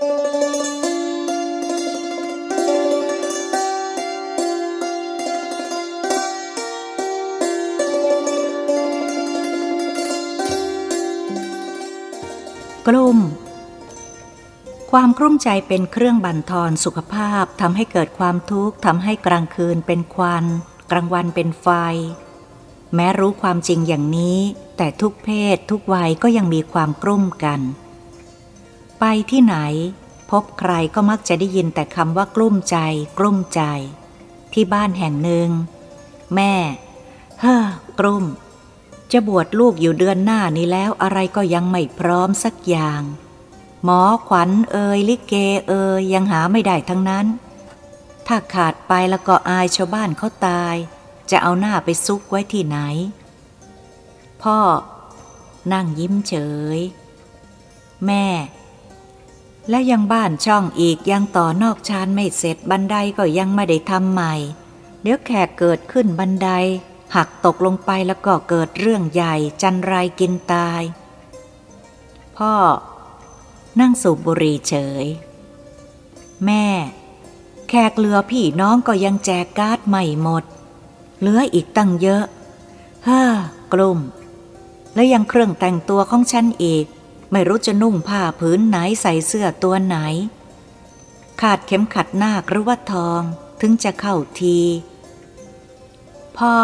กลุ่มความกลุ้มใจเป็นเครื่องบั่นทอนสุขภาพทำให้เกิดความทุกข์ทำให้กลางคืนเป็นควันกลางวันเป็นไฟแม้รู้ความจริงอย่างนี้แต่ทุกเพศทุกวัยก็ยังมีความกลุ้มกันไปที่ไหนพบใครก็มักจะได้ยินแต่คำว่ากลุ้มใจกลุ้มใจที่บ้านแห่งหนึ่งแม่เฮ้อกลุ้มจะบวชลูกอยู่เดือนหน้านี้แล้วอะไรก็ยังไม่พร้อมสักอย่างหมอขวัญเอ่ยลิเกเอ่ยยังหาไม่ได้ทั้งนั้นถ้าขาดไปแล้วก็อายชาวบ้านเขาตายจะเอาหน้าไปซุกไว้ที่ไหนพ่อนั่งยิ้มเฉยแม่และยังบ้านช่องอีกยังต่อนอกชานไม่เสร็จบันไดก็ยังไม่ได้ทำใหม่เดี๋ยวแขกเกิดขึ้นบันไดหักตกลงไปแล้วก็เกิดเรื่องใหญ่จันไรกินตายพ่อนั่งสูบบุหรี่เฉยแม่แขกเหลือพี่น้องก็ยังแจกการ์ดไม่หมดเหลืออีกตั้งเยอะฮ่ากลุ่มและยังเครื่องแต่งตัวของฉันอีกไม่รู้จะนุ่งผ้าผืนไหนใส่เสื้อตัวไหนขาดเข็มขัดนาคหรือว่าทองถึงจะเข้าทีพ่อ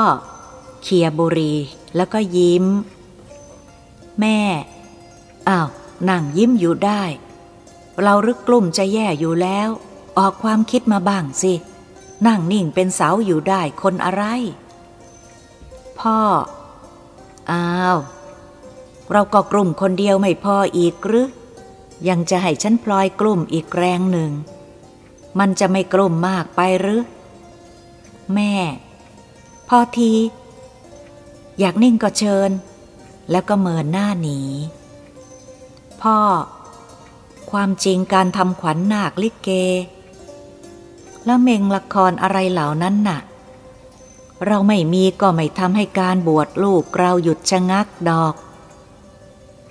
เคียบุรีแล้วก็ยิ้มแม่อ้าวนั่งยิ้มอยู่ได้เรารึกกลุ้มจะแย่อยู่แล้วออกความคิดมาบ้างสินั่งนิ่งเป็นเสาอยู่ได้คนอะไรพ่ออ้าวเราก็กลุ่มคนเดียวไม่พออีกหรือยังจะให้ฉันพลอยกลุ่มอีกแรงหนึ่งมันจะไม่กลุ่มมากไปหรือแม่พอทีอยากนิ่งก็เชิญแล้วก็เมินหน้าหนีพ่อความจริงการทำขวัญนาคลิเกและเมงละครอะไรเหล่านั้นน่ะเราไม่มีก็ไม่ทำให้การบวชลูกเราหยุดชะงักดอก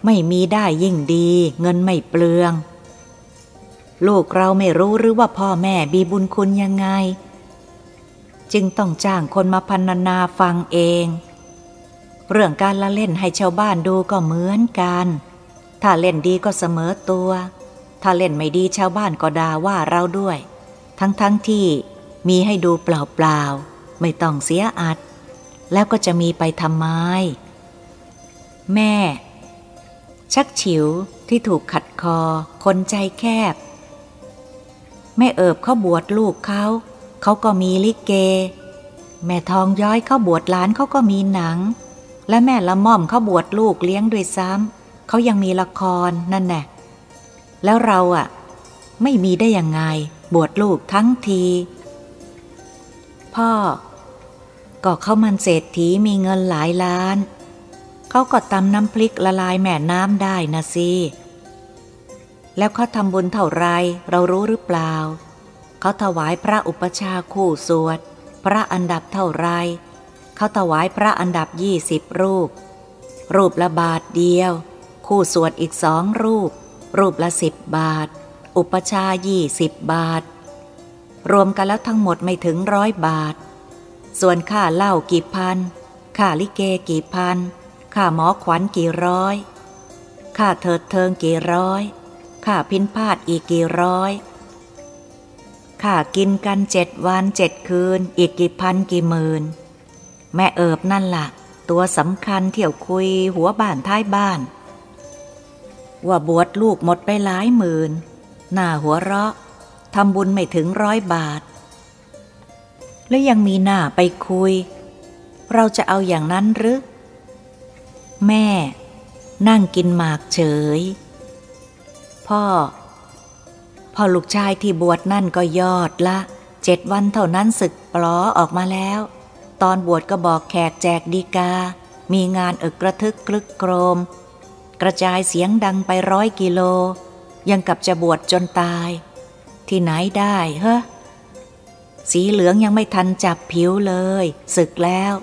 ไม่มีได้ยิ่งดีเงินไม่เปลืองลูกเราไม่รู้หรือว่าพ่อแม่มีบุญคุณยังไงจึงต้องจ้างคนมาพรรณนาฟังเองเรื่องการละเล่นให้ชาวบ้านดูก็เหมือนกันถ้าเล่นดีก็เสมอตัวถ้าเล่นไม่ดีชาวบ้านก็ด่าว่าเราด้วยทั้งที่มีให้ดูเปล่าๆไม่ต้องเสียอัดแล้วก็จะมีไปทำไมแม่ชักฉิวที่ถูกขัดคอคนใจแคบแม่เอิบเขาบวชลูกเขาก็มีลิเกแม่ทองย้อยเขาบวชหลานเขาก็มีหนังและแม่ละม่อมเขาบวชลูกเลี้ยงด้วยซ้ำเขายังมีละครนั่นแหละแล้วเราอ่ะไม่มีได้ยังไงบวชลูกทั้งทีพ่อก็เขามันเศรษฐีมีเงินหลายล้านเขาก็ตำน้ำพริกละลายแม่น้ำได้นะสิแล้วเขาทำบุญเท่าไรเรารู้หรือเปล่าเขาถวายพระอุปชาคู่สวดพระอันดับเท่าไรเขาถวายพระอันดับ20รูปละบาทเดียวคู่สวดอีก2 รูปรูปละ10 บาทอุปชา20 บาทรวมกันแล้วทั้งหมดไม่ถึง100 บาทส่วนค่าเหล้ากี่พันค่าลิเกกี่พันค่าหมอขวัญกี่ร้อยค่าเถิดเทิงกี่ร้อยค่าพิณพาทย์อีกกี่ร้อยค่ากินกัน7 วัน 7 คืนอีกกี่พันกี่หมื่นแม่เอิบนั่นล่ะตัวสำคัญเที่ยวคุยหัวบ้านท้ายบ้านว่าบวชลูกหมดไปหลายหมื่นหน้าหัวเราะทำบุญไม่ถึง100 บาทและยังมีหน้าไปคุยเราจะเอาอย่างนั้นหรือแม่นั่งกินหมากเฉยพ่อลูกชายที่บวชนั่นก็ยอดละ7 วันเท่านั้นศึกปลอออกมาแล้วตอนบวชก็บอกแขกแจกดีกามีงานอึกกระทึกคลึกโครมกระจายเสียงดังไป100 กิโลยังกับจะบวชจนตายที่ไหนได้เฮ้อสีเหลืองยังไม่ทันจับผิวเลยศึกแล้ว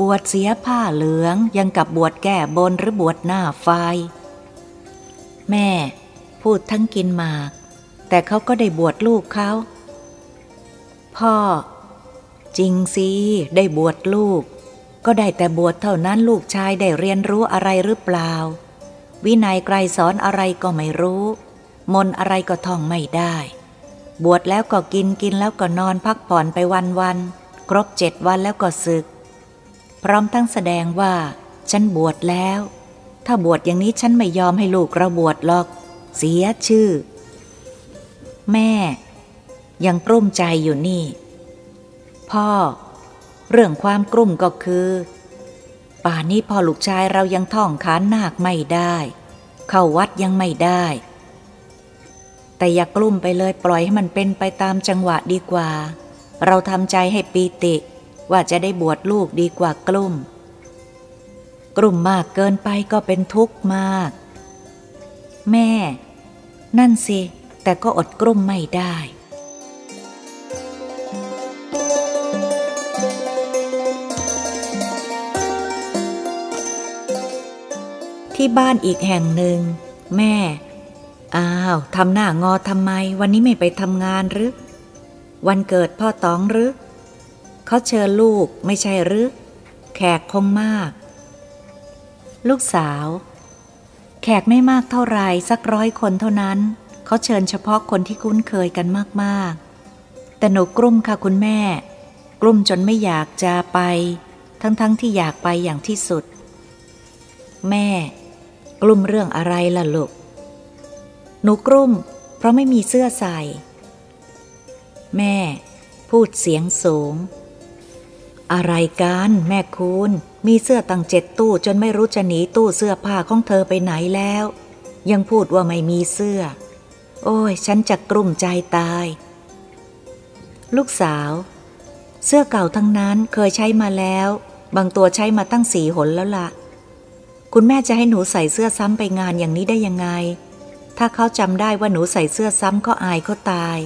บวชเสียผ้าเหลืองยังกับบวชแก้บนหรือบวชหน้าไฟแม่พูดทั้งกินหมาก แต่เขาก็ได้บวชลูกเขาพ่อจริงสิได้บวชลูกก็ได้แต่บวชเท่านั้นลูกชายได้เรียนรู้อะไรหรือเปล่าวินัยไกรสอนอะไรก็ไม่รู้มนต์อะไรก็ท่องไม่ได้บวชแล้วก็กินแล้วก็นอนพักผ่อนไปวันๆครบ7 วันแล้วก็สึกพร้อมทั้งแสดงว่าฉันบวชแล้วถ้าบวชอย่างนี้ฉันไม่ยอมให้ลูกเราบวชหรอกเสียชื่อแม่ยังกลุ้มใจอยู่นี่พ่อเรื่องความกลุ้มก็คือป่านนี้พ่อลูกชายเรายังท่องขานนาคไม่ได้เข้าวัดยังไม่ได้แต่อย่ากลุ้มไปเลยปล่อยให้มันเป็นไปตามจังหวะดีกว่าเราทำใจให้ปีติว่าจะได้บวชลูกดีกว่ากลุ้มกลุ้มมากเกินไปก็เป็นทุกข์มากแม่นั่นสิแต่ก็อดกลุ้มไม่ได้ที่บ้านอีกแห่งหนึ่งแม่อ้าวทำหน้างอทำไมวันนี้ไม่ไปทำงานหรือวันเกิดพ่อต๋องหรือเขาเชิญลูกไม่ใช่หรือแขกคงมากลูกสาวแขกไม่มากเท่าไรสัก100 คนเท่านั้นเขาเชิญเฉพาะคนที่คุ้นเคยกันมากๆแต่หนูกลุ้มค่ะคุณแม่กลุ้มจนไม่อยากจะไปทั้งที่อยากไปอย่างที่สุดแม่กลุ้มเรื่องอะไรล่ะลูกหนูกลุ้มเพราะไม่มีเสื้อใส่แม่พูดเสียงสูงอะไรกันแม่คุณมีเสื้อตั้ง7 ตู้จนไม่รู้จะหนีตู้เสื้อผ้าของเธอไปไหนแล้วยังพูดว่าไม่มีเสื้อโอ้ยฉันจะกลุ้มใจตายลูกสาวเสื้อเก่าทั้งนั้นเคยใช้มาแล้วบางตัวใช้มาตั้ง4 หนแล้วล่ะคุณแม่จะให้หนูใส่เสื้อซ้ำไปงานอย่างนี้ได้ยังไงถ้าเขาจำได้ว่าหนูใส่เสื้อซ้ำก็อายเขาตาย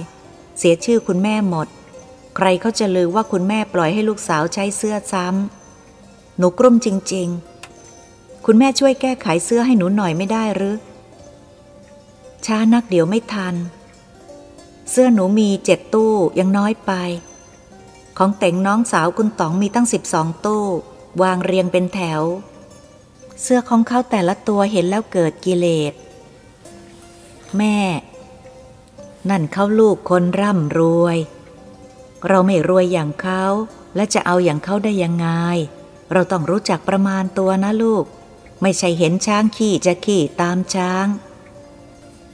เสียชื่อคุณแม่หมดใครเขาจะลือว่าคุณแม่ปล่อยให้ลูกสาวใช้เสื้อซ้ำหนูกลุ้มจริงๆคุณแม่ช่วยแก้ไขเสื้อให้หนูหน่อยไม่ได้หรือช้านักเดี๋ยวไม่ทันเสื้อหนูมี7 ตู้ยังน้อยไปของเต่งน้องสาวคุณต๋องมีตั้ง12 ตู้วางเรียงเป็นแถวเสื้อของเขาแต่ละตัวเห็นแล้วเกิดกิเลสแม่นั่นเขาลูกคนร่ำรวยเราไม่รวยอย่างเขาและจะเอาอย่างเขาได้ยังไงเราต้องรู้จักประมาณตัวนะลูกไม่ใช่เห็นช้างขี่จะขี่ตามช้าง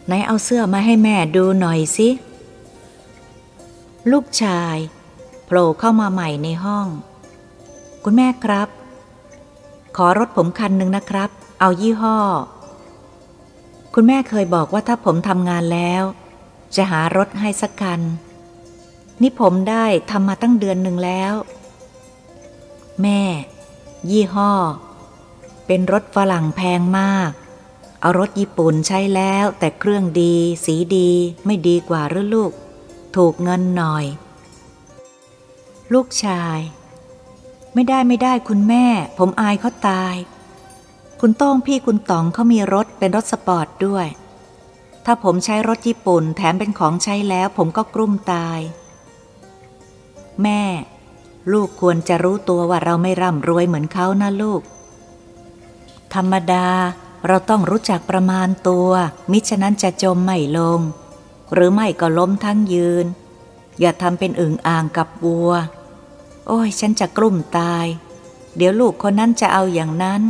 ไหนเอาเสื้อมาให้แม่ดูหน่อยสิลูกชายโผล่เข้ามาใหม่ในห้องคุณแม่ครับขอรถผมคันหนึ่งนะครับเอายี่ห้อคุณแม่เคยบอกว่าถ้าผมทำงานแล้วจะหารถให้สักคันนี่ผมได้ทำมาตั้งเดือนหนึ่งแล้วแม่ยี่ห้อเป็นรถฝรั่งแพงมากเอารถญี่ปุ่นใช้แล้วแต่เครื่องดีสีดีไม่ดีกว่าหรือลูกถูกเงินหน่อยลูกชายไม่ได้คุณแม่ผมอายเขาตายคุณโต้งพี่คุณต๋องเขามีรถเป็นรถสปอร์ตด้วยถ้าผมใช้รถญี่ปุ่นแถมเป็นของใช้แล้วผมก็กลุ้มตายแม่ลูกควรจะรู้ตัวว่าเราไม่ร่ำรวยเหมือนเขานะลูกธรรมดาเราต้องรู้จักประมาณตัวมิฉะนั้นจะจมไม่ลงหรือไม่ก็ล้มทั้งยืนอย่าทำเป็นอึ่งอ่างกับวัวโอ้ยฉันจะกลุ้มตายเดี๋ยวลูกคนนั้นจะเอาอย่างนั้น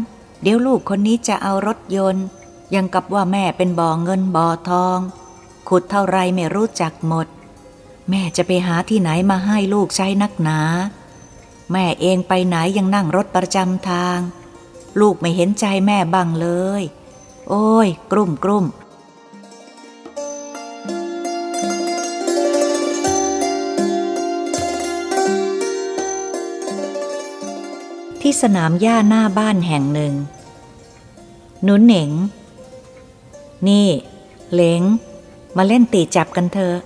เดี๋ยวลูกคนนี้จะเอารถยนต์ยังกับว่าแม่เป็นบ่อเงินบ่อทองขุดเท่าไรไม่รู้จักหมดแม่จะไปหาที่ไหนมาให้ลูกใช้นักหนาแม่เองไปไหนยังนั่งรถประจำทางลูกไม่เห็นใจแม่บ้างเลยโอ้ยกลุ้มที่สนามหญ้าหน้าบ้านแห่งหนึ่งหนูเหน่งนี่เหลงมาเล่นตีจับกันเถอะ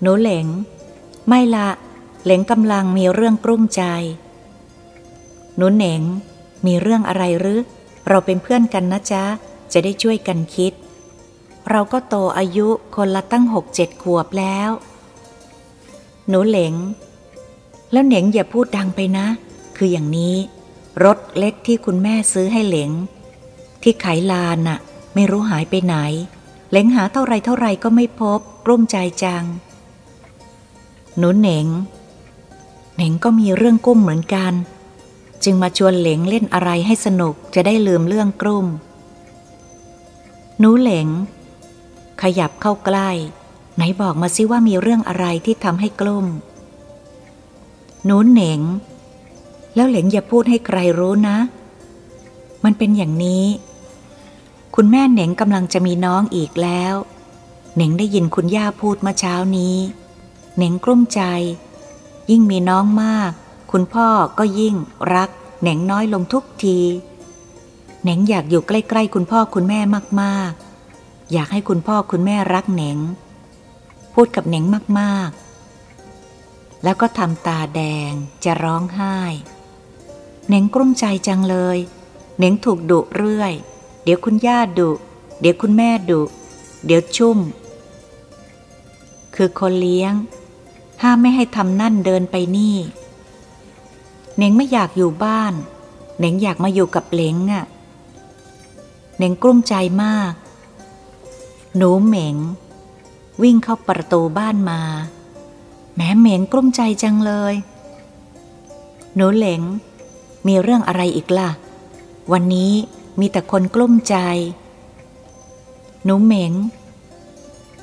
หนูเหลงไม่ละเหลงกำลังมีเรื่องกลุ้มใจหนูเหน่งมีเรื่องอะไรหรือเราเป็นเพื่อนกันนะจ๊ะจะได้ช่วยกันคิด เราก็โตอายุคนละตั้ง6-7ขวบแล้วหนูเหลงแล้วเหลงอย่าพูดดังไปนะคืออย่างนี้รถเล็กที่คุณแม่ซื้อให้เหลงที่ไขลานน่ะไม่รู้หายไปไหนเหลงหาเท่าไรก็ไม่พบกลุ้มใจจังหนูเหลงก็มีเรื่องกุ้มเหมือนกันจึงมาชวนเหลงเล่นอะไรให้สนุกจะได้ลืมเรื่องกลุ้มหนูเหลงขยับเข้าใกล้ไหนบอกมาสิว่ามีเรื่องอะไรที่ทำให้กลุ้มหนูเหลงแล้วเหลงอย่าพูดให้ใครรู้นะมันเป็นอย่างนี้คุณแม่เหลงกำลังจะมีน้องอีกแล้วเหลงได้ยินคุณย่าพูดเมื่อเช้านี้เหลงกลุ้มใจยิ่งมีน้องมากคุณพ่อก็ยิ่งรักเหลงน้อยลงทุกทีเหลงอยากอยู่ใกล้ๆคุณพ่อคุณแม่มากๆอยากให้คุณพ่อคุณแม่รักเหลงพูดกับเหลงมากๆแล้วก็ทำตาแดงจะร้องไห้เหน่งกลุ้มใจจังเลยเหน่งถูกดุเรื่อยเดี๋ยวคุณย่าดุเดี๋ยวคุณแม่ดุเดี๋ยวชุ่มคือคนเลี้ยงห้ามไม่ให้ทำนั่นเดินไปนี่เหน่งไม่อยากอยู่บ้านเหน่งอยากมาอยู่กับเหลงอ่ะเหน่งกลุ้มใจมากหนูเหม่งวิ่งเข้าประตูบ้านมาแม่เหม็งกลุ้มใจจังเลยหนูเหลงมีเรื่องอะไรอีกล่ะวันนี้มีแต่คนกลุ้มใจหนูเหม็ง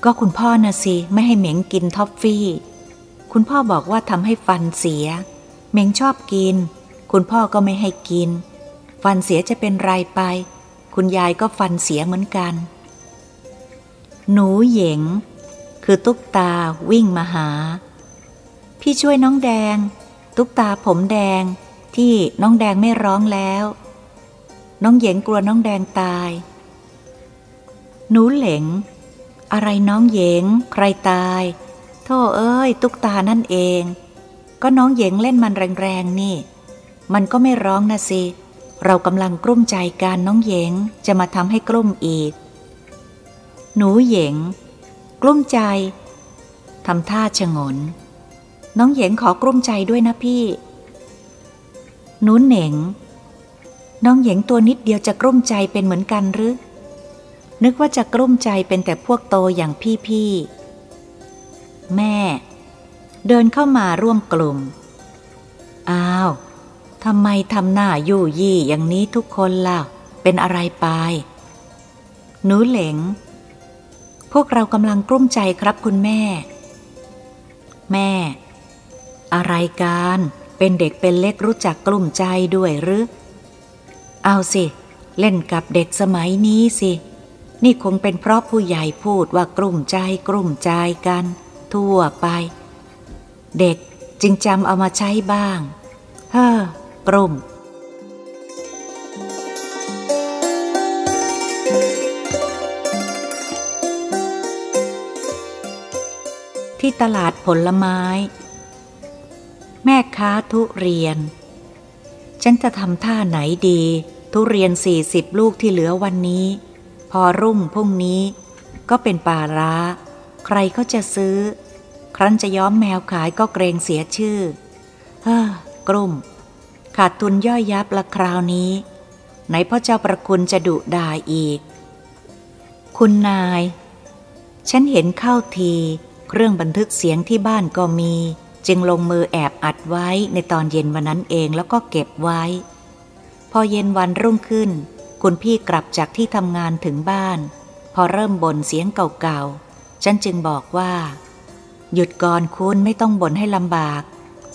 ก็คุณพ่อนะสิไม่ให้เหม็งกินท็อฟฟี่คุณพ่อบอกว่าทำให้ฟันเสียเหม็งชอบกินคุณพ่อก็ไม่ให้กินฟันเสียจะเป็นไรไปคุณยายก็ฟันเสียเหมือนกันหนูเหยงคือตุ๊กตาวิ่งมาหาพี่ช่วยน้องแดงตุ๊กตาผมแดงที่น้องแดงไม่ร้องแล้วน้องเหยงกลัวน้องแดงตายหนูเหลงอะไรน้องเหยงใครตายโธ่เอ้ยตุ๊กตานั่นเองก็น้องเหยงเล่นมันแรงๆนี่มันก็ไม่ร้องนะสิเรากำลังกลุ้มใจการน้องเหยงจะมาทำให้กลุ้มอีกหนูเหยงกลุ้มใจทำท่าชะงนน้องเหยงขอกลุ้มใจด้วยนะพี่หนูเหน่งน้องเหยงตัวนิดเดียวจะกลุ้มใจเป็นเหมือนกันหรือนึกว่าจะกลุ้มใจเป็นแต่พวกโตอย่างพี่แม่เดินเข้ามาร่วมกลุ่มอ้าวทำไมทำหน้ายู่ยี่อย่างนี้ทุกคนล่ะเป็นอะไรไปหนูเหลงพวกเรากำลังกลุ้มใจครับคุณแม่แม่อะไรกันเป็นเด็กเป็นเล็กรู้จักกลุ้มใจด้วยหรือเอาสิเล่นกับเด็กสมัยนี้สินี่คงเป็นเพราะผู้ใหญ่พูดว่ากลุ้มใจกันทั่วไปเด็กจึงจำเอามาใช้บ้างเฮ้อกลุ้มที่ตลาดผลไม้แม่ค้าทุเรียนฉันจะทำท่าไหนดีทุเรียน40ลูกที่เหลือวันนี้พอรุ่งพรุ่งนี้ก็เป็นป่าร้าใครเขาจะซื้อครั้นจะย้อมแมวขายก็เกรงเสียชื่อเฮ้อกลุ้มขาดทุนย่อยยับละคราวนี้ไหนพ่อเจ้าประคุณจะดุด่าอีกคุณนายฉันเห็นเข้าทีเครื่องบันทึกเสียงที่บ้านก็มีจึงลงมือแอบอัดไว้ในตอนเย็นวันนั้นเองแล้วก็เก็บไว้พอเย็นวันรุ่งขึ้นคุณพี่กลับจากที่ทำงานถึงบ้านพอเริ่มบ่นเสียงเก่าๆฉันจึงบอกว่าหยุดก่อนคุณไม่ต้องบ่นให้ลำบาก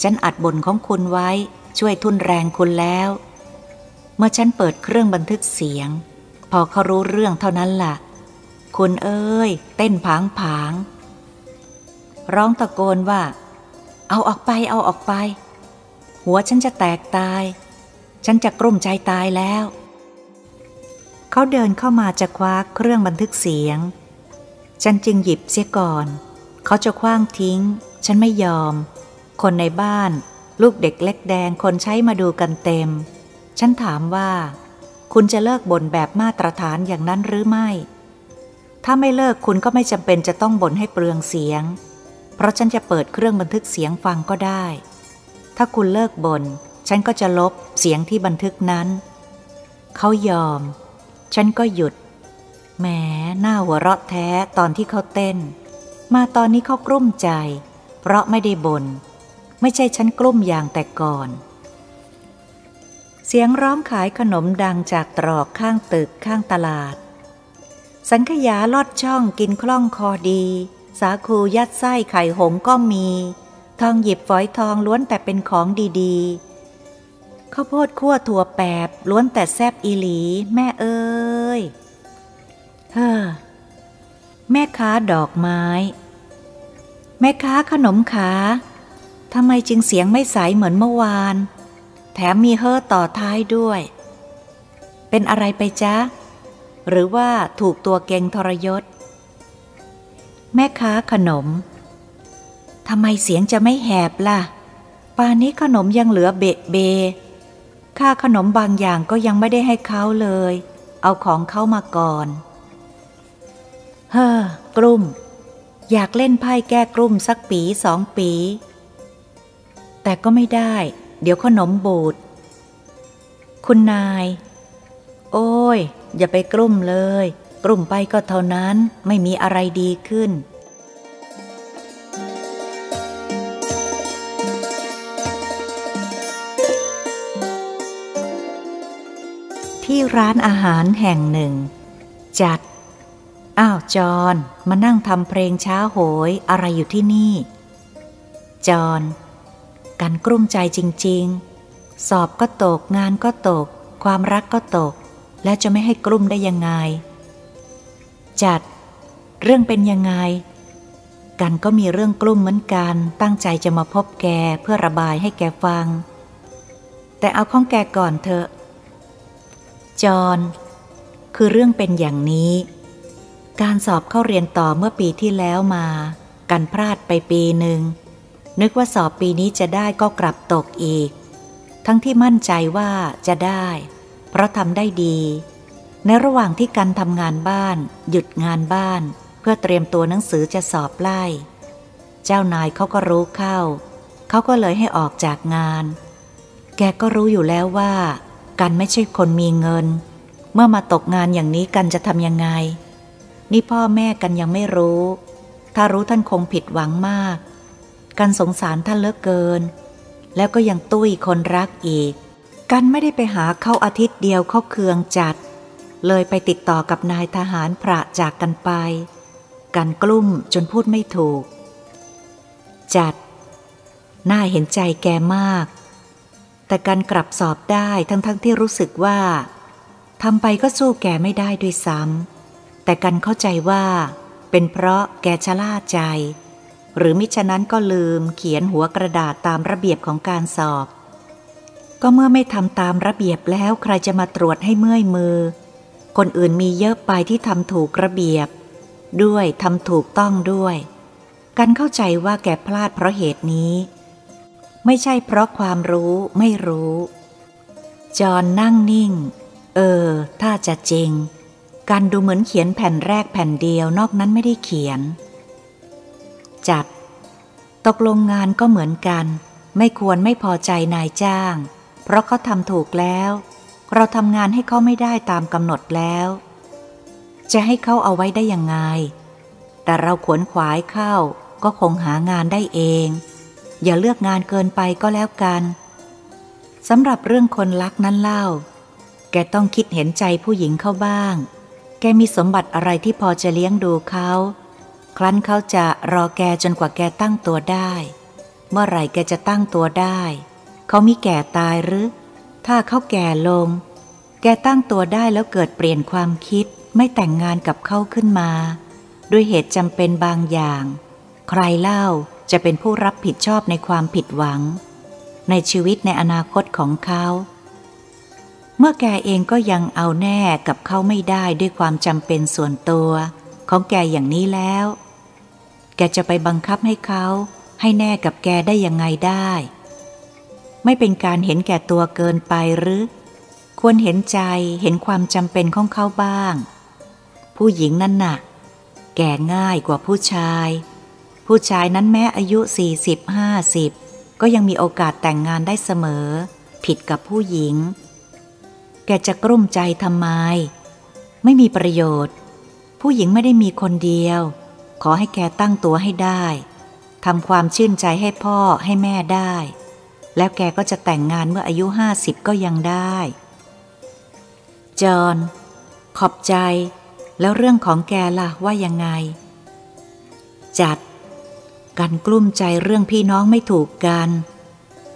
ฉันอัดบ่นของคุณไว้ช่วยทุ่นแรงคุณแล้วเมื่อฉันเปิดเครื่องบันทึกเสียงพอเขารู้เรื่องเท่านั้นล่ะคุณเอ้ยเต้นผางๆร้องตะโกนว่าเอาออกไปเอาออกไปหัวฉันจะแตกตายฉันจะกลุ้มใจตายแล้วเขาเดินเข้ามาจะคว้าเครื่องบันทึกเสียงฉันจึงหยิบเสียก่อนเขาจะขว้างทิ้งฉันไม่ยอมคนในบ้านลูกเด็กเล็กแดงคนใช้มาดูกันเต็มฉันถามว่าคุณจะเลิกบ่นแบบมาตรฐานอย่างนั้นหรือไม่ ถ้าไม่เลิกคุณก็ไม่จำเป็นจะต้องบ่นให้เปลืองเสียงเพราะฉันจะเปิดเครื่องบันทึกเสียงฟังก็ได้ถ้าคุณเลิกบ่นฉันก็จะลบเสียงที่บันทึกนั้นเขายอมฉันก็หยุดแหมหน้าหัวเราะแท้ตอนที่เขาเต้นมาตอนนี้เขากลุ้มใจเพราะไม่ได้บ่นไม่ใช่ฉันกลุ้มอย่างแต่ก่อนเสียงร้องขายขนมดังจากตรอกข้างตึกข้างตลาดสังขยาลอดช่องกินคล่องคอดีสาคูยัดไส้ไข่หงก็มีทองหยิบฝอยทองล้วนแต่เป็นของดีๆข้าวโพดคั่วถั่วแปบล้วนแต่แซ่บอีหลีแม่เอ้ยเฮ้อแม่ค้าดอกไม้แม่ค้าขนมขาทำไมจึงเสียงไม่ใสเหมือนเมื่อวานแถมมีเฮ่อต่อท้ายด้วยเป็นอะไรไปจ๊ะหรือว่าถูกตัวเก่งทรยศแม่ค้าขนมทำไมเสียงจะไม่แหบล่ะป่านนี้ขนมยังเหลือเบะเบค่าขนมบางอย่างก็ยังไม่ได้ให้เขาเลยเอาของเขามาก่อนเฮ่อกลุ่มอยากเล่นไพ่แก้กลุ่มสักปีสองปีแต่ก็ไม่ได้เดี๋ยวขนมบูดคุณนายโอ้ยอย่าไปกลุ่มเลยกลุ่มไปก็เท่านั้นไม่มีอะไรดีขึ้นที่ร้านอาหารแห่งหนึ่งจัดอ้าวจอนมานั่งทำเพลงช้าโหยอะไรอยู่ที่นี่จอนกันกลุ้มใจจริงๆสอบก็ตกงานก็ตกความรักก็ตกแล้วจะไม่ให้กลุ้มได้ยังไงจัดเรื่องเป็นยังไงกันก็มีเรื่องกลุ้มเหมือนกันตั้งใจจะมาพบแกเพื่อระบายให้แกฟังแต่เอาของแกก่อนเถอะจอนคือเรื่องเป็นอย่างนี้การสอบเข้าเรียนต่อเมื่อปีที่แล้วมากันพลาดไปปีหนึ่งนึกว่าสอบปีนี้จะได้ก็กลับตกอีกทั้งที่มั่นใจว่าจะได้เพราะทำได้ดีในระหว่างที่กันทำงานบ้านหยุดงานบ้านเพื่อเตรียมตัวหนังสือจะสอบไล่เจ้านายเขาก็รู้เข้าเขาก็เลยให้ออกจากงานแกก็รู้อยู่แล้วว่ากันไม่ใช่คนมีเงินเมื่อมาตกงานอย่างนี้กันจะทำยังไงนี่พ่อแม่กันยังไม่รู้ถ้ารู้ท่านคงผิดหวังมากกันสงสารท่านเหลือเกินแล้วก็ยังตุ้ยคนรักอีกกันไม่ได้ไปหาเข้าอาทิตย์เดียวเข้าเคืองจัดเลยไปติดต่อกับนายทหารพระจากกันไปกันกลุ้มจนพูดไม่ถูกจัดน่าเห็นใจแกมากแต่กันกลับสอบได้ทั้งที่รู้สึกว่าทำไปก็สู้แกไม่ได้ด้วยซ้ำแต่กันเข้าใจว่าเป็นเพราะแกชะล่าใจหรือมิฉะนั้นก็ลืมเขียนหัวกระดาษตามระเบียบของการสอบก็เมื่อไม่ทำตามระเบียบแล้วใครจะมาตรวจให้เมื่อยมือคนอื่นมีเยอะไปที่ทำถูกระเบียบด้วยทำถูกต้องด้วยกันเข้าใจว่าแกพลาดเพราะเหตุนี้ไม่ใช่เพราะความรู้ไม่รู้จอนนั่งนิ่งถ้าจะจริงกันดูเหมือนเขียนแผ่นแรกแผ่นเดียวนอกนั้นไม่ได้เขียนจัดตกลงงานก็เหมือนกันไม่ควรไม่พอใจนายจ้างเพราะเขาทำถูกแล้วเราทำงานให้เขาไม่ได้ตามกำหนดแล้วจะให้เขาเอาไว้ได้ยังไงแต่เราขวนขวายเข้าก็คงหางานได้เองอย่าเลือกงานเกินไปก็แล้วกันสำหรับเรื่องคนรักนั้นเล่าแกต้องคิดเห็นใจผู้หญิงเขาบ้างแกมีสมบัติอะไรที่พอจะเลี้ยงดูเขาครั้นเขาจะรอแกจนกว่าแกตั้งตัวได้เมื่อไหร่แกจะตั้งตัวได้เขามีแก่ตายหรือถ้าเขาแก่ลงแกตั้งตัวได้แล้วเกิดเปลี่ยนความคิดไม่แต่งงานกับเขาขึ้นมาด้วยเหตุจำเป็นบางอย่างใครเล่าจะเป็นผู้รับผิดชอบในความผิดหวังในชีวิตในอนาคตของเขาเมื่อแกเองก็ยังเอาแน่กับเขาไม่ได้ด้วยความจำเป็นส่วนตัวของแกอย่างนี้แล้วแกจะไปบังคับให้เขาให้แน่กับแกได้ยังไงได้ไม่เป็นการเห็นแก่ตัวเกินไปหรือควรเห็นใจเห็นความจำเป็นของเขาบ้างผู้หญิงนั่นน่ะ แก่ง่ายกว่าผู้ชายผู้ชายนั้นแม้อายุ 40-50 ก็ยังมีโอกาสแต่งงานได้เสมอผิดกับผู้หญิงแกจะกลุ้มใจทำไมไม่มีประโยชน์ผู้หญิงไม่ได้มีคนเดียวขอให้แกตั้งตัวให้ได้ทำความชื่นใจให้พ่อให้แม่ได้แล้วแกก็จะแต่งงานเมื่ออายุ50ก็ยังได้จอห์นขอบใจแล้วเรื่องของแกล่ะว่ายังไงจัดการกลุ้มใจเรื่องพี่น้องไม่ถูกกัน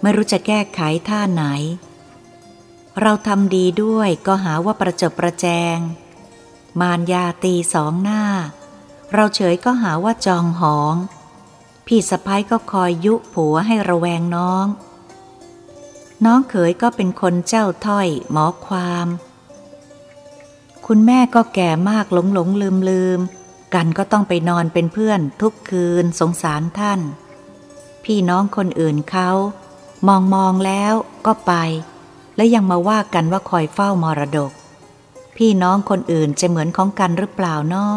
ไม่รู้จะแก้ไขท่าไหนเราทำดีด้วยก็หาว่าประจบประแจงมารยาตีสองหน้าเราเฉยก็หาว่าจองหองพี่สะใภ้ก็คอยยุผัวให้ระแวงน้องน้องเขยก็เป็นคนเจ้าถ้อยหมอความคุณแม่ก็แก่มากหลงลืมกันก็ต้องไปนอนเป็นเพื่อนทุกคืนสงสารท่านพี่น้องคนอื่นเขามองแล้วก็ไปและยังมาว่ากันว่าคอยเฝ้ามรดกพี่น้องคนอื่นจะเหมือนของกันหรือเปล่าน้อ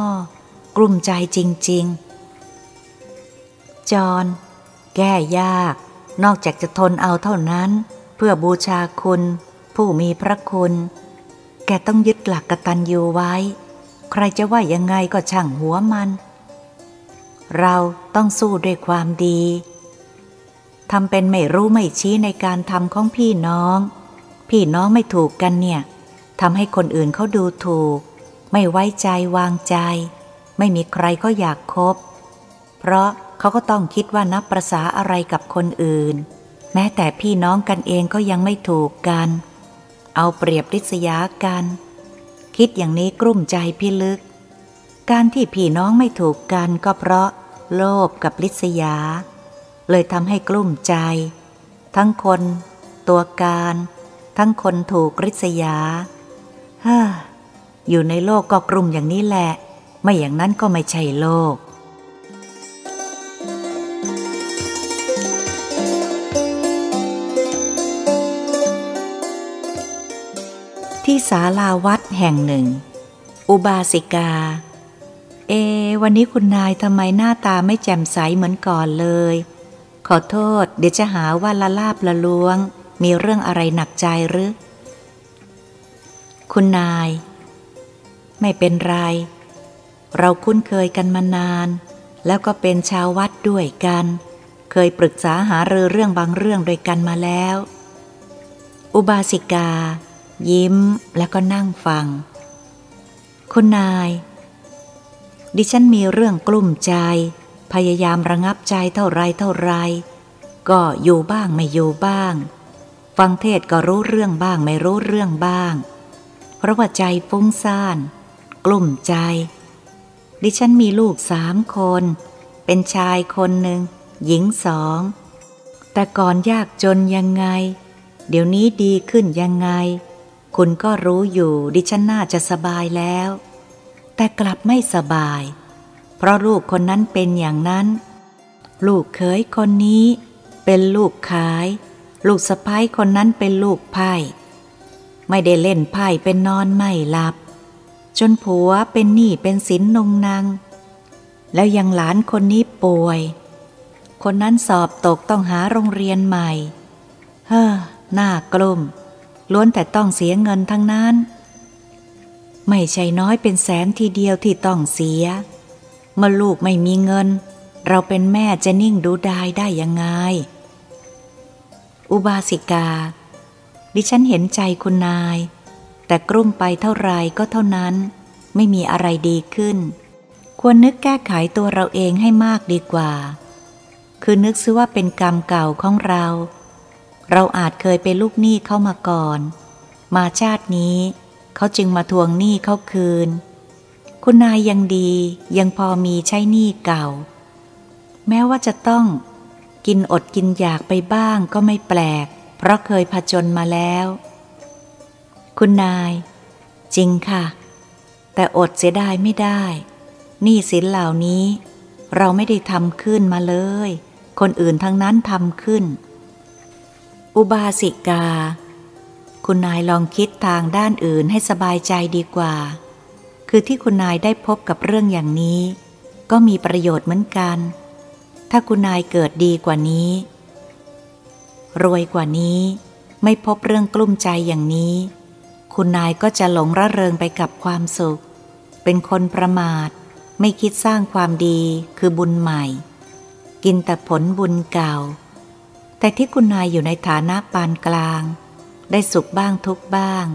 กลุ้มใจจริงๆจอนแก้ยากนอกจากจะทนเอาเท่านั้นเพื่อบูชาคุณผู้มีพระคุณแกต้องยึดหลักกตัญญูไว้ใครจะว่ายังไงก็ช่างหัวมันเราต้องสู้ด้วยความดีทำเป็นไม่รู้ไม่ชี้ในการทำของพี่น้องไม่ถูกกันเนี่ยทำให้คนอื่นเขาดูถูกไม่ไว้ใจวางใจไม่มีใครก็อยากคบเพราะเขาก็ต้องคิดว่านับประสาอะไรกับคนอื่นแม้แต่พี่น้องกันเองก็ยังไม่ถูกกันเอาเปรียบริษยากันคิดอย่างนี้กลุ้มใจพิลึกการที่พี่น้องไม่ถูกกันก็เพราะโลภกับริษยาเลยทำให้กลุ้มใจทั้งคนตัวการทั้งคนถูกริษยาอยู่ในโลกก็กลุ่มอย่างนี้แหละไม่อย่างนั้นก็ไม่ใช่โลกที่ศาลาวัดแห่งหนึ่งอุบาสิกาวันนี้คุณนายทำไมหน้าตาไม่แจ่มใสเหมือนก่อนเลยขอโทษเดี๋ยวจะหาว่าละลาบละล้วงมีเรื่องอะไรหนักใจหรือคุณนายไม่เป็นไรเราคุ้นเคยกันมานานแล้วก็เป็นชาววัดด้วยกันเคยปรึกษาหารือเรื่องบางเรื่องด้วยกันมาแล้วอุบาสิกายิ้มแล้วก็นั่งฟังคุณนายดิฉันมีเรื่องกลุ้มใจพยายามระงับใจเท่าไรก็อยู่บ้างไม่อยู่บ้างฟังเทศก็รู้เรื่องบ้างไม่รู้เรื่องบ้างเพราะว่าใจฟุ้งซ่านกลุ้มใจดิฉันมีลูก3 คนเป็นชาย1 คนหญิง2แต่ก่อนยากจนยังไงเดี๋ยวนี้ดีขึ้นยังไงคุณก็รู้อยู่ดิฉันน่าจะสบายแล้วแต่กลับไม่สบายเพราะลูกคนนั้นเป็นอย่างนั้นลูกเขยคนนี้เป็นลูกขายลูกสะใภ้คนนั้นเป็นลูกไพ่ไม่ได้เล่นไพ่เป็นนอนไม่หลับจนผัวเป็นหนี้เป็นสินนงนางแล้วยังหลานคนนี้ป่วยคนนั้นสอบตกต้องหาโรงเรียนใหม่หน้ากลุ่มล้วนแต่ต้องเสียเงินทั้งนั้นไม่ใช่น้อยเป็นแสนทีเดียวที่ต้องเสียเมื่อลูกไม่มีเงินเราเป็นแม่จะนิ่งดูดายได้ยังไงอุบาสิกาดิฉันเห็นใจคุณนายแต่กลุ้มไปเท่าไรก็เท่านั้นไม่มีอะไรดีขึ้นควรนึกแก้ไขตัวเราเองให้มากดีกว่าคือนึกซะว่าเป็นกรรมเก่าของเราอาจเคยเป็นลูกหนี้เขามาก่อนมาชาตินี้เขาจึงมาทวงหนี้เขาคืนคุณนายยังดียังพอมีใช้หนี้เก่าแม้ว่าจะต้องกินอดกินอยากไปบ้างก็ไม่แปลกเพราะเคยผจญมาแล้วคุณนายจริงค่ะแต่อดเสียดายไม่ได้หนี้สินเหล่านี้เราไม่ได้ทำขึ้นมาเลยคนอื่นทั้งนั้นทำขึ้นอุบาสิกาคุณนายลองคิดทางด้านอื่นให้สบายใจดีกว่าคือที่คุณนายได้พบกับเรื่องอย่างนี้ ก็มีประโยชน์เหมือนกันถ้าคุณนายเกิดดีกว่านี้รวยกว่านี้ไม่พบเรื่องกลุ้มใจอย่างนี้คุณนายก็จะหลงระเริงไปกับความสุขเป็นคนประมาทไม่คิดสร้างความดีคือบุญใหม่กินแต่ผลบุญเก่าแต่ที่คุณนายอยู่ในฐานะปานกลางได้สุขบ้างทุกข์บ้าง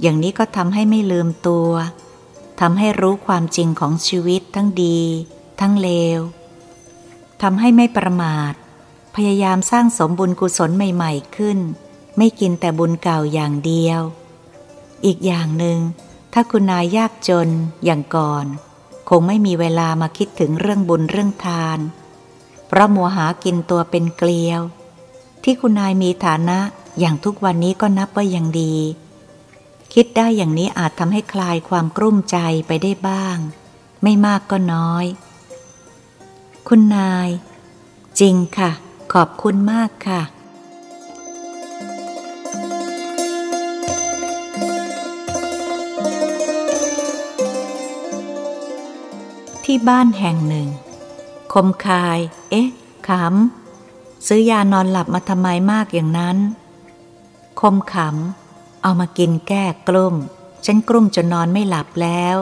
อย่างนี้ก็ทำให้ไม่ลืมตัวทำให้รู้ความจริงของชีวิตทั้งดีทั้งเลวทำให้ไม่ประมาทพยายามสร้างสมบุญกุศลใหม่ๆขึ้นไม่กินแต่บุญเก่าอย่างเดียวอีกอย่างหนึ่งถ้าคุณนายยากจนอย่างก่อนคงไม่มีเวลามาคิดถึงเรื่องบุญเรื่องทานเพราะมัวหากินตัวเป็นเกลียวที่คุณนายมีฐานะอย่างทุกวันนี้ก็นับว่ายังดีคิดได้อย่างนี้อาจทำให้คลายความกลุ้มใจไปได้บ้างไม่มากก็น้อยคุณนายจริงค่ะขอบคุณมากค่ะที่บ้านแห่งหนึ่งคมคายขำซื้อยานอนหลับมาทำไมมากอย่างนั้นคมขำเอามากินแก้กลุ่มฉันกลุ่มจนนอนไม่หลับแล้ว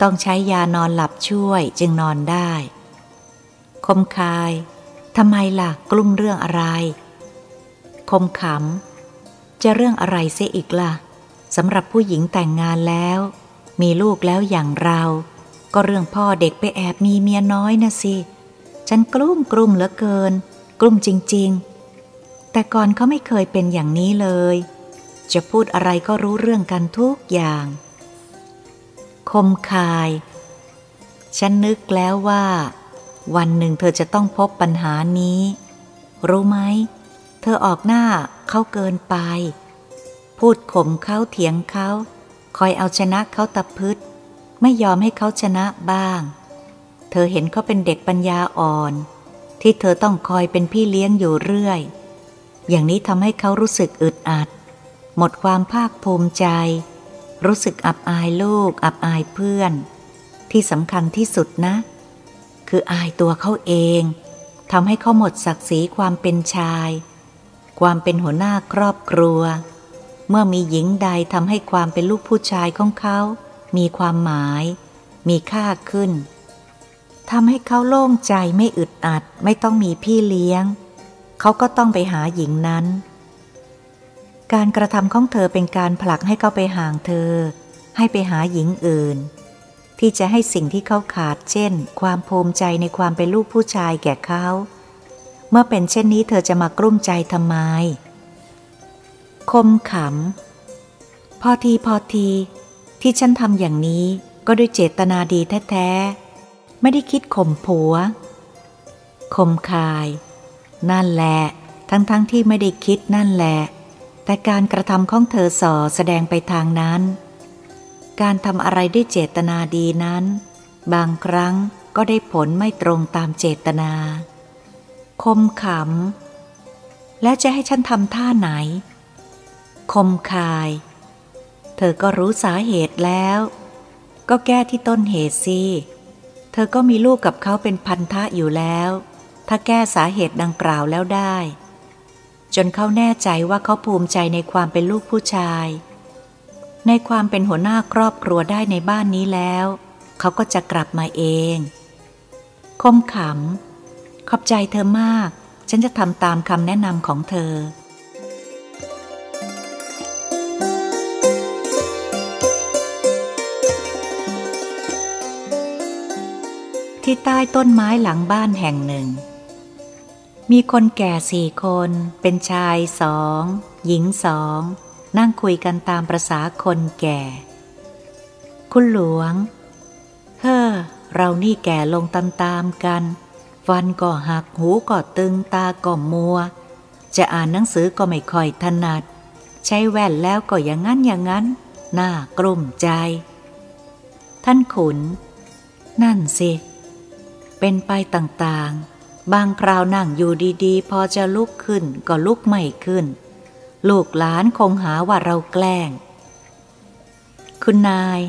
ต้องใช้ยานอนหลับช่วยจึงนอนได้คมคายทำไมล่ะกลุ่มเรื่องอะไรคมขำจะเรื่องอะไรเสียอีกล่ะสำหรับผู้หญิงแต่งงานแล้วมีลูกแล้วอย่างเราก็เรื่องพ่อเด็กไปแอบมีเมียน้อยนะสิฉันกลุ้มเหลือเกินกลุ้มจริงๆแต่ก่อนเขาไม่เคยเป็นอย่างนี้เลยจะพูดอะไรก็รู้เรื่องกันทุกอย่างคมคายฉันนึกแล้วว่าวันหนึ่งเธอจะต้องพบปัญหานี้รู้ไหมเธอออกหน้าเขาเกินไปพูดข่มเขาเถียงเขาคอยเอาชนะเขาตะพึดไม่ยอมให้เขาชนะบ้างเธอเห็นเขาเป็นเด็กปัญญาอ่อนที่เธอต้องคอยเป็นพี่เลี้ยงอยู่เรื่อยอย่างนี้ทำให้เขารู้สึกอึดอัดหมดความภาคภูมิใจรู้สึกอับอายลูกอับอายเพื่อนที่สำคัญที่สุดนะคืออายตัวเขาเองทำให้เขาหมดศักดิ์ศรีความเป็นชายความเป็นหัวหน้าครอบครัวเมื่อมีหญิงใดทำให้ความเป็นลูกผู้ชายของเขามีความหมายมีค่าขึ้นทำให้เขาโล่งใจไม่อึดอัดไม่ต้องมีพี่เลี้ยงเขาก็ต้องไปหาหญิงนั้นการกระทำของเธอเป็นการผลักให้เขาไปห่างเธอให้ไปหาหญิงอื่นที่จะให้สิ่งที่เขาขาดเช่นความภูมิใจในความเป็นลูกผู้ชายแก่เขาเมื่อเป็นเช่นนี้เธอจะมากลุ้มใจทำไมคมขำพอทีที่ฉันทำอย่างนี้ก็ด้วยเจตนาดีแท้ๆไม่ได้คิดข่มผัวข่มคายนั่นแหละทั้งที่ไม่ได้คิดนั่นแหละแต่การกระทำของเธอส่อแสดงไปทางนั้นการทำอะไรด้วยเจตนาดีนั้นบางครั้งก็ได้ผลไม่ตรงตามเจตนาคมขำแล้วจะให้ฉันทำท่าไหนคมคายเธอก็รู้สาเหตุแล้วก็แก้ที่ต้นเหตุสิเธอก็มีลูกกับเขาเป็นพันธะอยู่แล้วถ้าแก้สาเหตุดังกล่าวแล้วได้จนเขาแน่ใจว่าเขาภูมิใจในความเป็นลูกผู้ชายในความเป็นหัวหน้าครอบครัวได้ในบ้านนี้แล้วเขาก็จะกลับมาเองคมขำขอบใจเธอมากฉันจะทำตามคำแนะนำของเธอที่ใต้ต้นไม้หลังบ้านแห่งหนึ่งมีคนแก่4 คนเป็นชาย2หญิง2นั่งคุยกันตามประสาคนแก่คุณหลวงเฮ้อเรานี่แก่ลงตามกันฟันก็หักหูก็ตึงตาก็มัวจะอ่านหนังสือก็ไม่ค่อยถนัดใช้แว่นแล้วก็อย่างนั้นน่ากลุ้มใจท่านขุนนั่นสิเป็นไปต่างๆบางคราวนั่งอยู่ดีๆพอจะลุกขึ้นก็ลุกไม่ขึ้นลูกหลานคงหาว่าเราแกล้งคุณนาย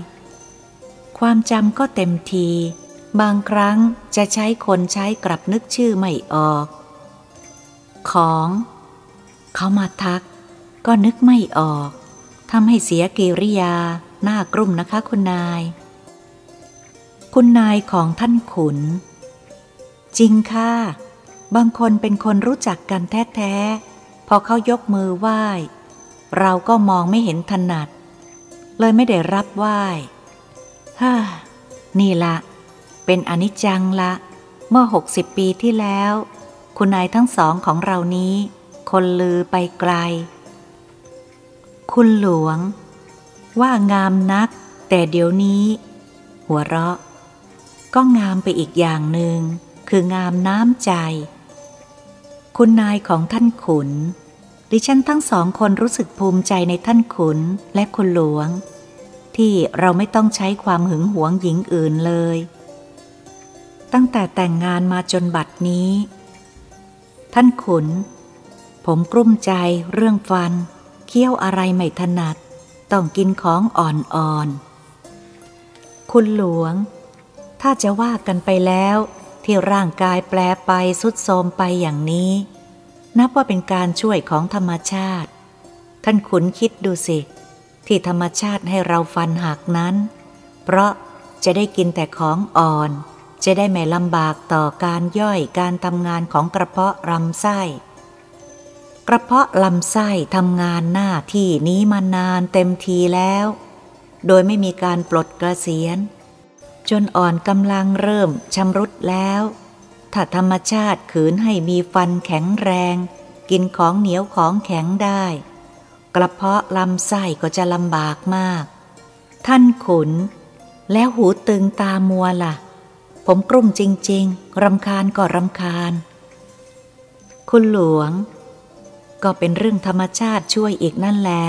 ความจำก็เต็มที บางครั้งจะใช้คนใช้กลับนึกชื่อไม่ออกของเขามาทักก็นึกไม่ออกทำให้เสียกิริยาหน้ากรุ่มนะคะคุณนายคุณนายของท่านขุนจริงค่ะบางคนเป็นคนรู้จักกันแท้ๆพอเขายกมือไหว้เราก็มองไม่เห็นถนัดเลยไม่ได้รับไหว้ฮ่านี่ละเป็นอนิจจังละเมื่อ60ปีที่แล้วคุณนายทั้งสองของเรานี้คนลือไปไกลคุณหลวงว่างามนักแต่เดี๋ยวนี้หัวเราะก็งามไปอีกอย่างหนึ่งคืองามน้ำใจคุณนายของท่านขุนดิฉันทั้งสองคนรู้สึกภูมิใจในท่านขุนและคุณหลวงที่เราไม่ต้องใช้ความหึงหวงหญิงอื่นเลยตั้งแต่แต่งงานมาจนบัดนี้ท่านขุนผมกลุ้มใจเรื่องฟันเคี้ยวอะไรไม่ถนัดต้องกินของอ่อนๆคุณหลวงถ้าจะว่ากันไปแล้วที่ร่างกายแปรไปทรุดโทรมไปอย่างนี้นับว่าเป็นการช่วยของธรรมชาติท่านขุนคิดดูสิที่ธรรมชาติให้เราฟันหักนั้นเพราะจะได้กินแต่ของอ่อนจะได้ไม่ลำบากต่อการย่อยการทำงานของกระเพาะลำไส้กระเพาะลำไส้ทำงานหน้าที่นี้มานานเต็มทีแล้วโดยไม่มีการปลดเกษียณจนอ่อนกำลังเริ่มชำรุดแล้วถ้าธรรมชาติขืนให้มีฟันแข็งแรงกินของเหนียวของแข็งได้กระเพาะลำไส้ก็จะลำบากมากท่านขุนแล้วหูตึงตามัวล่ะผมกลุ้มจริงๆรำคาญก็รำคาญคุณหลวงก็เป็นเรื่องธรรมชาติช่วยอีกนั่นแหละ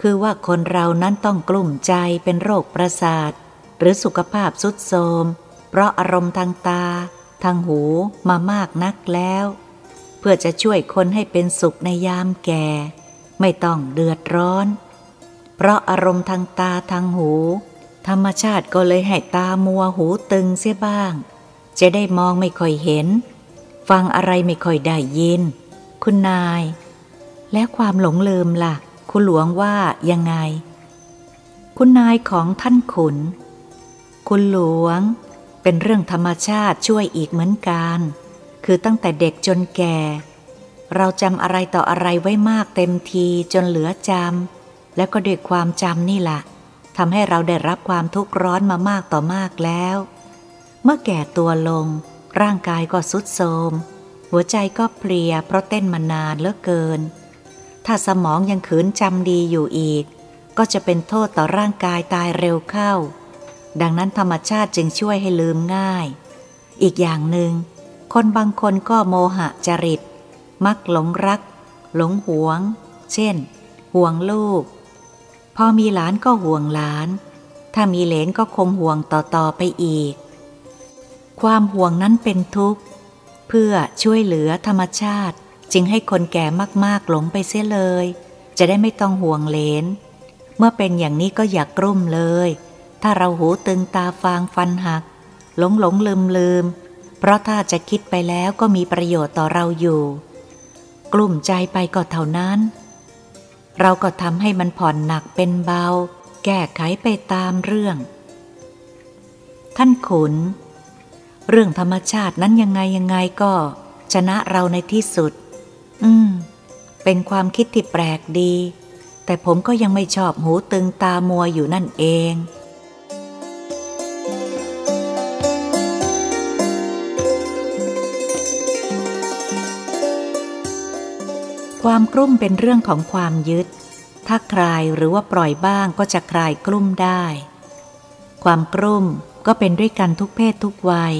คือว่าคนเรานั้นต้องกลุ้มใจเป็นโรคประสาทหรือสุขภาพทรุดโทรมเพราะอารมณ์ทางตาทางหูมามากนักแล้วเพื่อจะช่วยคนให้เป็นสุขในยามแก่ไม่ต้องเดือดร้อนเพราะอารมณ์ทางตาทางหูธรรมชาติก็เลยให้ตามัวหูตึงเสียบ้างจะได้มองไม่ค่อยเห็นฟังอะไรไม่ค่อยได้ยินคุณนายและความหลงลืมล่ะคุณหลวงว่ายังไงคุณนายของท่านขุนคุณหลวงเป็นเรื่องธรรมชาติช่วยอีกเหมือนกันคือตั้งแต่เด็กจนแก่เราจำอะไรต่ออะไรไว้มากเต็มทีจนเหลือจำแล้วก็ด้วยความจำนี่ล่ะทำให้เราได้รับความทุกข์ร้อนมามากต่อมากแล้วเมื่อแก่ตัวลงร่างกายก็ทรุดโทรมหัวใจก็เพลียเพราะเต้นมานานเหลือเกินถ้าสมองยังขืนจำดีอยู่อีกก็จะเป็นโทษต่อร่างกายตายเร็วเข้าดังนั้นธรรมชาติจึงช่วยให้ลืมง่ายอีกอย่างหนึ่งคนบางคนก็โมหะจริตมักหลงรักหลงหวงเช่นห่วงลูกพอมีหลานก็ห่วงหลานถ้ามีเหลนก็คงห่วงต่อๆไปอีกความห่วงนั้นเป็นทุกข์เพื่อช่วยเหลือธรรมชาติจึงให้คนแก่มากๆหลงไปเสียเลยจะได้ไม่ต้องห่วงเหลนเมื่อเป็นอย่างนี้ก็อย่ากลุ้มเลยถ้าเราหูตึงตาฟางฟันหักหลงลืมเพราะถ้าจะคิดไปแล้วก็มีประโยชน์ต่อเราอยู่กลุ้มใจไปก็เท่านั้นเราก็ทำให้มันผ่อนหนักเป็นเบาแก้ไขไปตามเรื่องท่านขุนเรื่องธรรมชาตินั้นยังไงก็ชนะเราในที่สุดเป็นความคิดที่แปลกดีแต่ผมก็ยังไม่ชอบหูตึงตามัวอยู่นั่นเองความกลุ้มเป็นเรื่องของความยึดถ้าคลายหรือว่าปล่อยบ้างก็จะคลายกลุ้มได้ความกลุ้มก็เป็นด้วยกันทุกเพศทุกวัย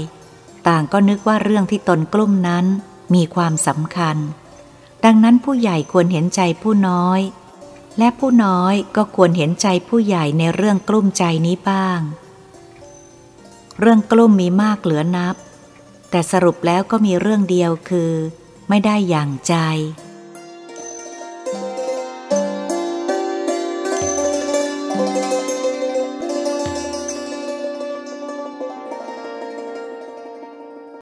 ต่างก็นึกว่าเรื่องที่ตนกลุ้มนั้นมีความสำคัญดังนั้นผู้ใหญ่ควรเห็นใจผู้น้อยและผู้น้อยก็ควรเห็นใจผู้ใหญ่ในเรื่องกลุ้มใจนี้บ้างเรื่องกลุ้มมีมากเหลือนับแต่สรุปแล้วก็มีเรื่องเดียวคือไม่ได้อย่างใจ